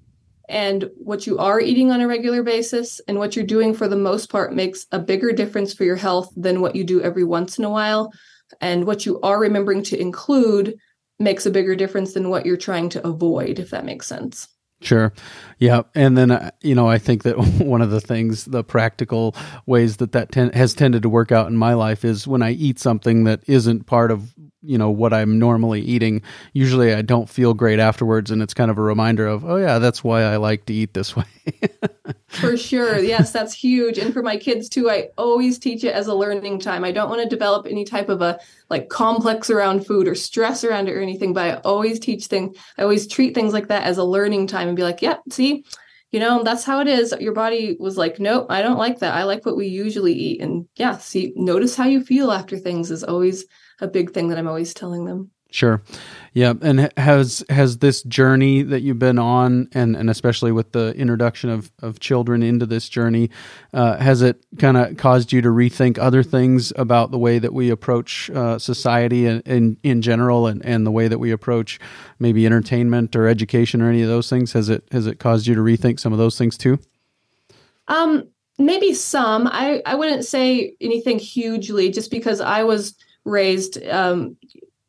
and what you are eating on a regular basis, and what you're doing for the most part makes a bigger difference for your health than what you do every once in a while. And what you are remembering to include makes a bigger difference than what you're trying to avoid, if that makes sense. Sure. Yeah. And then, uh, you know, I think that one of the things, the practical ways that that ten- has tended to work out in my life is when I eat something that isn't part of, you know, what I'm normally eating, usually I don't feel great afterwards. And it's kind of a reminder of, oh yeah, that's why I like to eat this way. For sure. Yes, that's huge. And for my kids too, I always teach it as a learning time. I don't want to develop any type of a like complex around food or stress around it or anything, but I always teach things. I always treat things like that as a learning time and be like, yep, yeah, see, you know, that's how it is. Your body was like, nope, I don't like that. I like what we usually eat. And yeah, see, notice how you feel after things is always a big thing that I'm always telling them. Sure. Yeah. And has has this journey that you've been on, and, and especially with the introduction of, of children into this journey, uh, has it kind of caused you to rethink other things about the way that we approach uh, society in, in, in general, and, and the way that we approach maybe entertainment or education or any of those things? Has it has it caused you to rethink some of those things too? Um, maybe some. I, I wouldn't say anything hugely, just because I was raised um,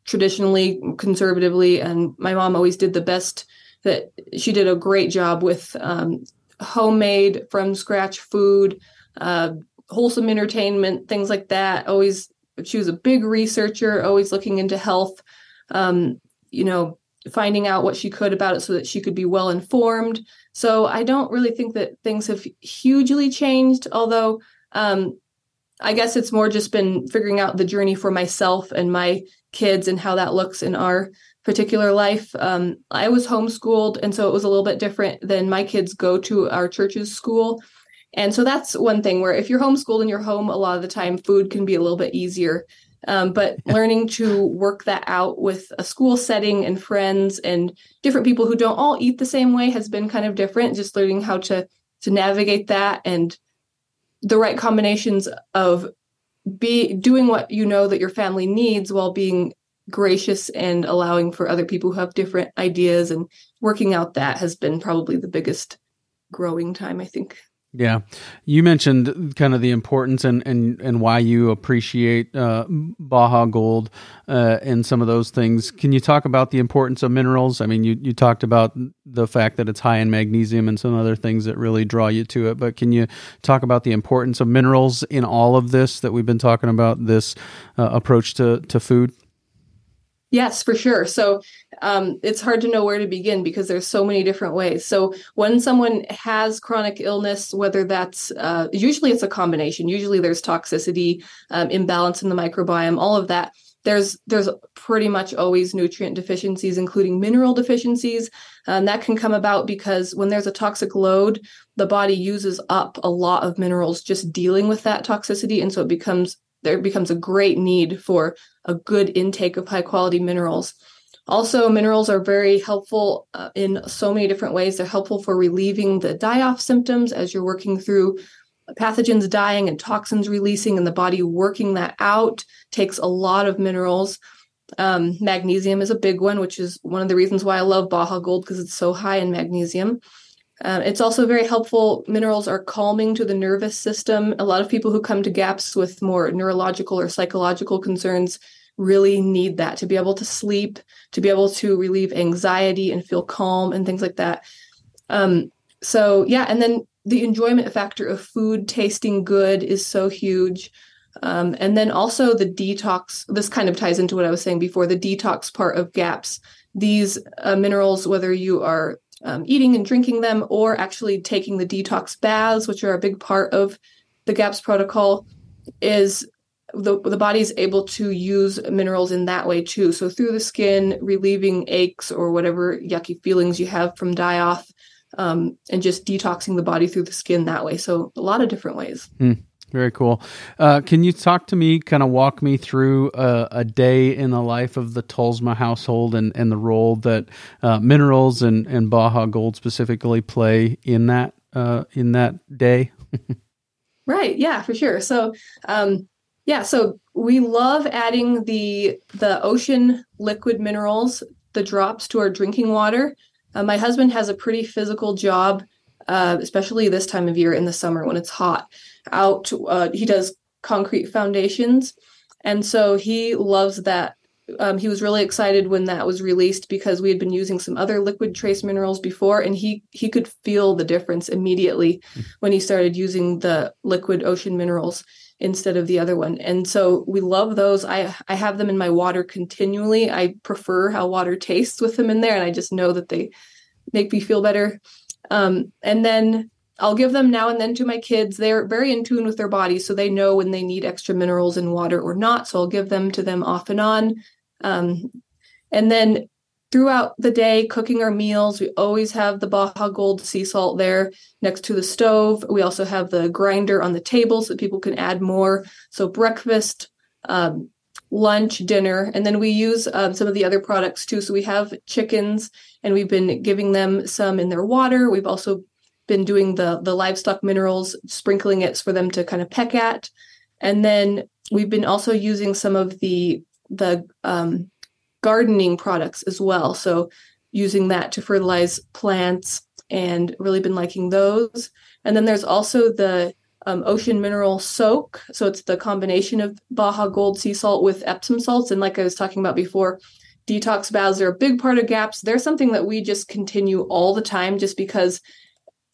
traditionally, conservatively, and my mom always did the best that she did a great job with um, homemade from scratch food, uh, wholesome entertainment, things like that. Always, she was a big researcher, always looking into health, um, you know, finding out what she could about it so that she could be well informed. So I don't really think that things have hugely changed, although um, I guess it's more just been figuring out the journey for myself and my kids and how that looks in our particular life. Um, I was homeschooled, and so it was a little bit different than my kids go to our church's school. And so that's one thing where if you're homeschooled in your home, a lot of the time food can be a little bit easier. Um, but learning to work that out with a school setting and friends and different people who don't all eat the same way has been kind of different. Just learning how to to navigate that and the right combinations of be doing what you know that your family needs while being gracious and allowing for other people who have different ideas, and working out that has been probably the biggest growing time, I think. Yeah. You mentioned kind of the importance and, and, and why you appreciate uh, Baja Gold uh, and some of those things. Can you talk about the importance of minerals? I mean, you, you talked about the fact that it's high in magnesium and some other things that really draw you to it, but can you talk about the importance of minerals in all of this that we've been talking about, this uh, approach to, to food? Yes, for sure. So um, it's hard to know where to begin because there's so many different ways. So when someone has chronic illness, whether that's uh, usually it's a combination, usually there's toxicity, um, imbalance in the microbiome, all of that. There's there's pretty much always nutrient deficiencies, including mineral deficiencies. And that can come about because when there's a toxic load, the body uses up a lot of minerals just dealing with that toxicity. And so it becomes there becomes a great need for a good intake of high quality minerals. Also, minerals are very helpful uh, in so many different ways. They're helpful for relieving the die-off symptoms as you're working through pathogens dying and toxins releasing, and the body working that out takes a lot of minerals. Um, magnesium is a big one, which is one of the reasons why I love Baja Gold, because it's so high in magnesium. Uh, it's also very helpful. Minerals are calming to the nervous system. A lot of people who come to GAPS with more neurological or psychological concerns really need that to be able to sleep, to be able to relieve anxiety and feel calm and things like that. Um, so, yeah. And then the enjoyment factor of food tasting good is so huge. Um, and then also the detox. This kind of ties into what I was saying before, the detox part of GAPS. These uh, minerals, whether you are Um, eating and drinking them or actually taking the detox baths, which are a big part of the GAPS protocol, is the, the body is able to use minerals in that way too. So through the skin, relieving aches or whatever yucky feelings you have from die-off, um, and just detoxing the body through the skin that way. So a lot of different ways. Mm. Very cool. Uh, can you talk to me, kind of walk me through a, a day in the life of the Tolsma household and, and the role that uh, minerals and, and Baja Gold specifically play in that uh, in that day? Right. Yeah, for sure. So, um, yeah, so we love adding the the ocean liquid minerals, the drops, to our drinking water. Uh, my husband has a pretty physical job, uh, especially this time of year in the summer when it's hot out. Uh, he does concrete foundations. And so he loves that. Um, he was really excited when that was released because we had been using some other liquid trace minerals before, and he he could feel the difference immediately when he started using the liquid ocean minerals instead of the other one. And so we love those. I, I have them in my water continually. I prefer how water tastes with them in there, and I just know that they make me feel better. Um, and then I'll give them now and then to my kids. They're very in tune with their bodies, so they know when they need extra minerals in water or not. So I'll give them to them off and on. Um, and then throughout the day, cooking our meals, we always have the Baja Gold sea salt there next to the stove. We also have the grinder on the table so that people can add more. So breakfast, um, lunch, dinner, and then we use um, some of the other products too. So we have chickens, and we've been giving them some in their water. We've also been doing the, the livestock minerals, sprinkling it for them to kind of peck at. And then we've been also using some of the the um, gardening products as well. So using that to fertilize plants, and really been liking those. And then there's also the um, ocean mineral soak. So it's the combination of Baja Gold sea salt with Epsom salts. And like I was talking about before, detox baths are a big part of GAPS. They're something that we just continue all the time, just because,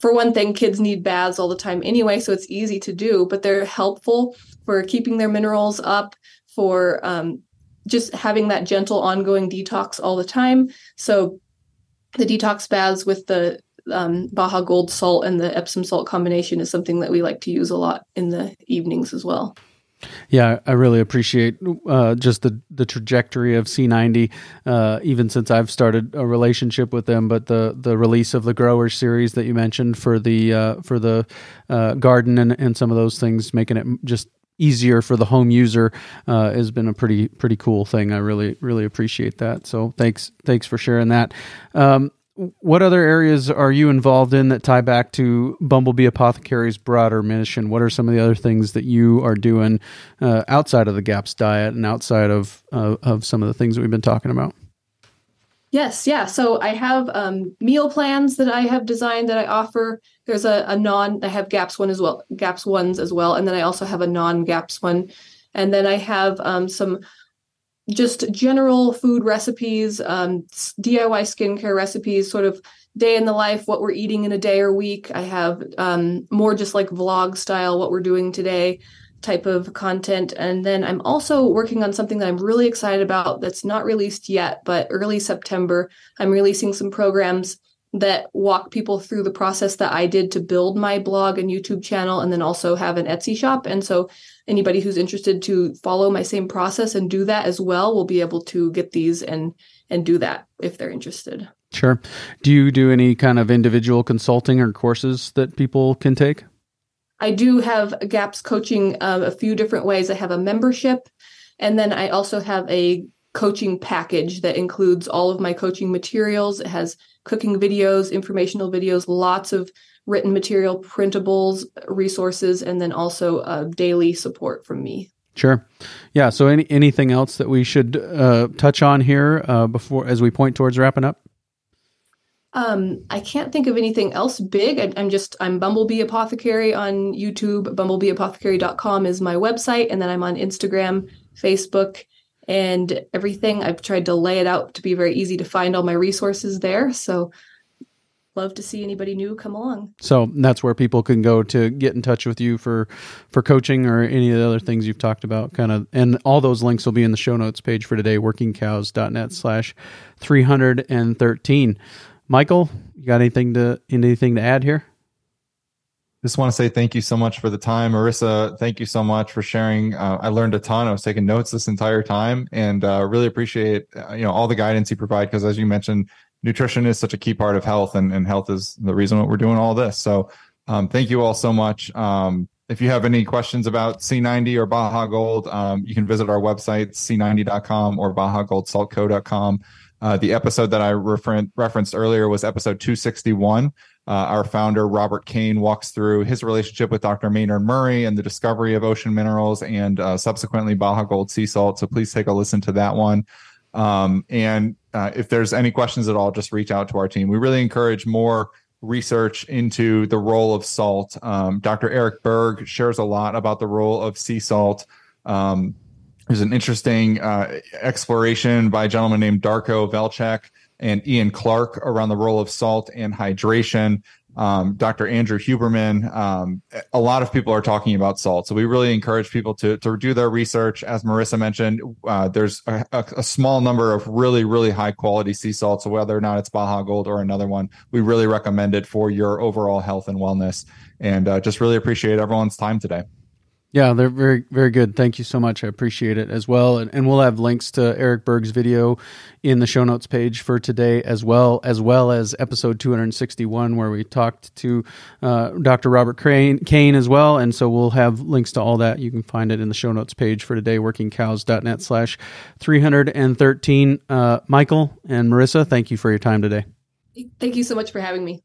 for one thing, kids need baths all the time anyway, so it's easy to do, but they're helpful for keeping their minerals up, for um, just having that gentle ongoing detox all the time. So the detox baths with the um, Baja Gold salt and the Epsom salt combination is something that we like to use a lot in the evenings as well. Yeah, I really appreciate uh, just the, the trajectory of C ninety, uh, even since I've started a relationship with them. But the the release of the grower series that you mentioned for the uh, for the uh, garden and, and some of those things, making it just easier for the home user, uh, has been a pretty pretty cool thing. I really really appreciate that. So thanks thanks for sharing that. Um, What other areas are you involved in that tie back to Bumblebee Apothecary's broader mission? What are some of the other things that you are doing uh, outside of the GAPS diet and outside of, uh, of some of the things that we've been talking about? Yes. Yeah. So I have um, meal plans that I have designed that I offer. There's a, a non, I have GAPS one as well, GAPS ones as well. And then I also have a non-GAPS one. And then I have um, some just general food recipes, um, D I Y skincare recipes, sort of day in the life, what we're eating in a day or week. I have um, more just like vlog style, what we're doing today type of content. And then I'm also working on something that I'm really excited about that's not released yet, but early September, I'm releasing some programs that walk people through the process that I did to build my blog and YouTube channel, and then also have an Etsy shop. And so anybody who's interested to follow my same process and do that as well will be able to get these and and do that if they're interested. Sure. Do you do any kind of individual consulting or courses that people can take? I do have GAPS coaching uh, a few different ways. I have a membership, and then I also have a coaching package that includes all of my coaching materials. It has cooking videos, informational videos, lots of written material, printables, resources, and then also uh, daily support from me. Sure. Yeah. So any, anything else that we should uh, touch on here uh, before, as we point towards wrapping up? Um, I can't think of anything else big. I, I'm just, I'm Bumblebee Apothecary on YouTube. bumblebee apothecary dot com is my website. And then I'm on Instagram, Facebook, and everything. I've tried to lay it out to be very easy to find all my resources there. So love to see anybody new come along. So that's where people can go to get in touch with you for, for coaching or any of the other things you've talked about, kind of. And all those links will be in the show notes page for today, working cows dot net slash three hundred thirteen. Michael, you got anything to, anything to add here? Just want to say thank you so much for the time. Marisa, thank you so much for sharing. Uh, I learned a ton. I was taking notes this entire time, and uh, really appreciate uh, you know all the guidance you provide, because as you mentioned, nutrition is such a key part of health, and, and health is the reason what we're doing all this. So um, thank you all so much. Um, if you have any questions about C ninety or Baja Gold, um, you can visit our website, C ninety dot com or Baja Gold Salt Co dot com. Uh, the episode that I referen- referenced earlier was episode two sixty-one. Uh, our founder, Robert Cain, walks through his relationship with Doctor Maynard Murray and the discovery of ocean minerals and uh, subsequently Baja Gold Sea Salt. So please take a listen to that one. Um, and uh, if there's any questions at all, just reach out to our team. We really encourage more research into the role of salt. Um, Doctor Eric Berg shares a lot about the role of sea salt. Um, There's an interesting uh, exploration by a gentleman named Darko Velchak and Ian Clark around the role of salt and hydration. Um, Doctor Andrew Huberman, um, a lot of people are talking about salt. So we really encourage people to, to do their research. As Marisa mentioned, uh, there's a, a, a small number of really, really high quality sea salts, whether or not it's Baja Gold or another one. We really recommend it for your overall health and wellness. And uh, just really appreciate everyone's time today. Yeah, they're very, very good. Thank you so much. I appreciate it as well. And, and we'll have links to Eric Berg's video in the show notes page for today as well, as well as episode two sixty-one, where we talked to uh, Doctor Robert Cain as well. And so we'll have links to all that. You can find it in the show notes page for today, workingcows.net slash 313. Uh, Michael and Marisa, thank you for your time today. Thank you so much for having me.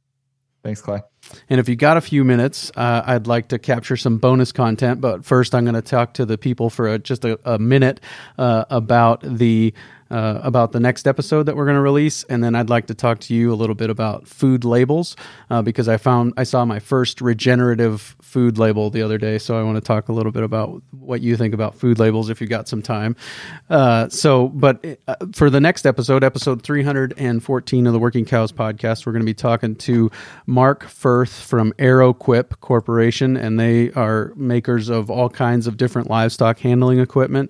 Thanks, Clay. And if you got a few minutes, uh, I'd like to capture some bonus content. But first, I'm going to talk to the people for a, just a, a minute uh, about the uh, about the next episode that we're going to release. And then I'd like to talk to you a little bit about food labels uh, because I found I saw my first regenerative food label the other day. So I want to talk a little bit about what you think about food labels if you got some time. Uh, so, but uh, for the next episode, episode three fourteen of the Working Cows podcast, we're going to be talking to Mark Firth from Arrowquip Corporation, and they are makers of all kinds of different livestock handling equipment.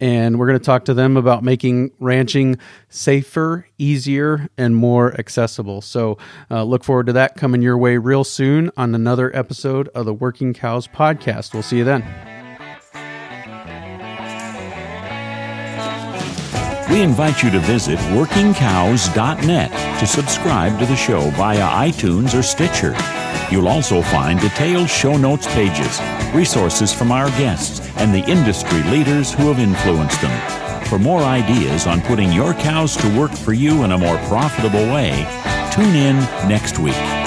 And we're going to talk to them about making ranching safer, easier, and more accessible. So uh, look forward to that coming your way real soon on another episode of the Working Cows podcast. We'll see you then. We invite you to visit working cows dot net to subscribe to the show via iTunes or Stitcher. You'll also find detailed show notes pages, resources from our guests, and the industry leaders who have influenced them. For more ideas on putting your cows to work for you in a more profitable way, tune in next week.